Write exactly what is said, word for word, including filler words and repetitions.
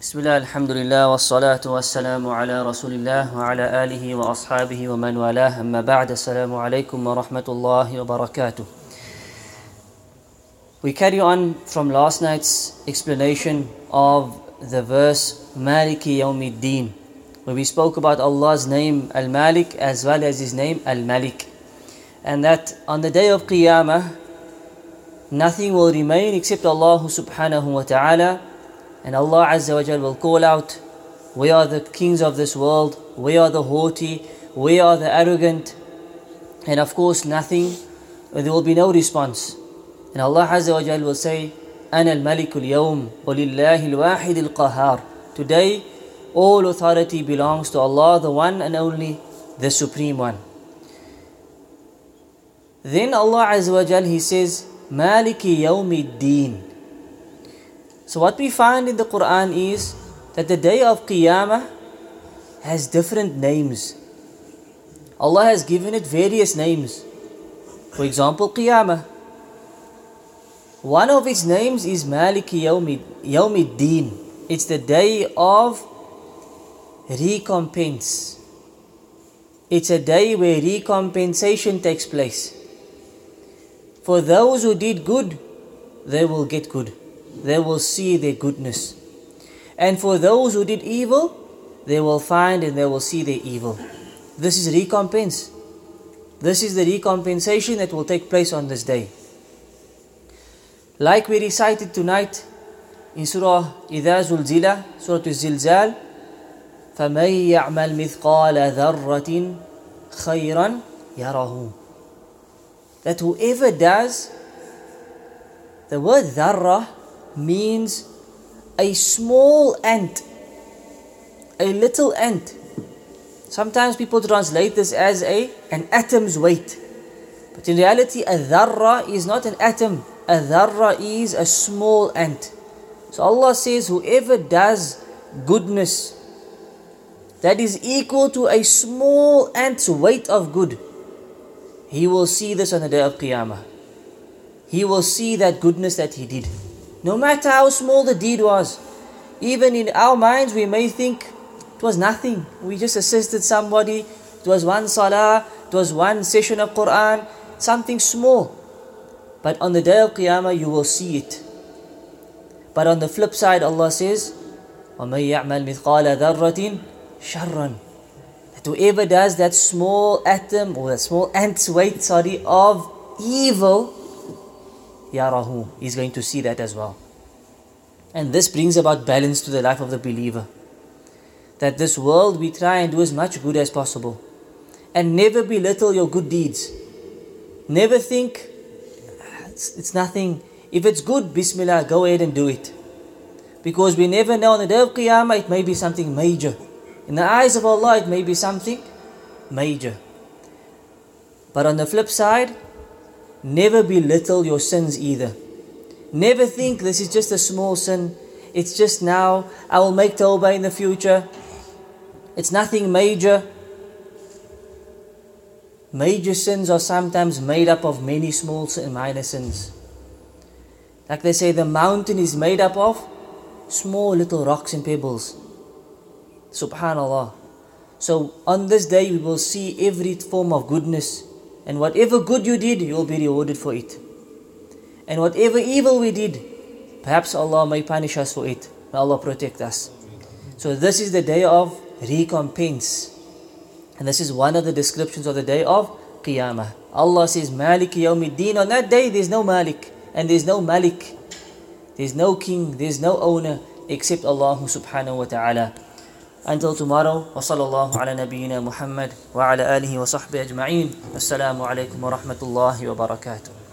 Bismillah, alhamdulillah, wassalatu wassalamu ala rasulillah wa ala alihi wa ashabihi wa man walah, amma ba'd, assalamu alaikum wa rahmatullahi wa barakatuh. We carry on from last night's explanation of the verse Maliki Yawmiddin, where we spoke about Allah's name Al-Malik as well as His name Al-Malik, and that on the day of Qiyamah nothing will remain except Allah subhanahu wa ta'ala. And Allah Azza wa Jal will call out, "Where are the kings of this world? Where are the haughty? Where are the arrogant?" And of course nothing, there will be no response. And Allah Azza wa Jal will say, "Ana al-Malik al-Yawm, wa lillahi al-Wahid al-Qa'har." Today all authority belongs to Allah, the One and Only, the Supreme One. Then Allah Azza wa Jal, He says, "Maliki Yawmiddin." So what we find in the Quran is that the day of Qiyamah has different names. Allah has given it various names. For example, Qiyamah. One of its names is Maliki Yawmiddin. It's the day of recompense. It's a day where recompensation takes place. For those who did good, they will get good. They will see their goodness. And for those who did evil, they will find and they will see their evil. This is recompense. This is the recompensation that will take place on this day. Like we recited tonight in Surah Al-Zilzal, Surah Al-Zilzal, فَمَنْ يَعْمَلْ مِثْقَالَ ذَرَّةٍ خَيْرًا يَرَهُ. That whoever does, the word dharrah means a small ant, a little ant. Sometimes people translate this as a an atom's weight, but in reality a dharrah is not an atom. A dharrah is a small ant. So Allah says whoever does goodness that is equal to a small ant's weight of good, he will see this on the day of Qiyamah. He will see that goodness that he did. No matter how small the deed was, even in our minds we may think it was nothing. We just assisted somebody, it was one salah, it was one session of Quran, something small. But on the day of Qiyamah you will see it. But on the flip side Allah says, وَمَنْ يَعْمَلْ مِثْقَالَ ذَرَّةٍ شَرًّا. That whoever does that small atom or that small ant's weight, sorry, of evil, Yarahu, he's going to see that as well. And this brings about balance to the life of the believer, that this world we try and do as much good as possible, and never belittle your good deeds. Never think it's, it's nothing. If it's good, Bismillah, go ahead and do it, because we never know on the day of Qiyamah it may be something major. In the eyes of Allah it may be something major. But on the flip side, never belittle your sins either. Never think this is just a small sin, it's just now, I will make tawbah in the future, it's nothing major. Major sins are sometimes made up of many small and minor sins. Like they say, the mountain is made up of small little rocks and pebbles. Subhanallah. So on this day we will see every form of goodness. And whatever good you did, you will be rewarded for it. And whatever evil we did, perhaps Allah may punish us for it. May Allah protect us. So this is the day of recompense. And this is one of the descriptions of the day of Qiyamah. Allah says, Malik Yawmiddin. On that day, there is no Malik. And there is no Malik. There is no king. There is no owner except Allah subhanahu wa ta'ala. Until tomorrow, wa sallallahu ala nabiyyina Muhammad wa ala alihi wa sahbihi ajma'in. Assalamu alaikum wa rahmatullahi wa barakatuh.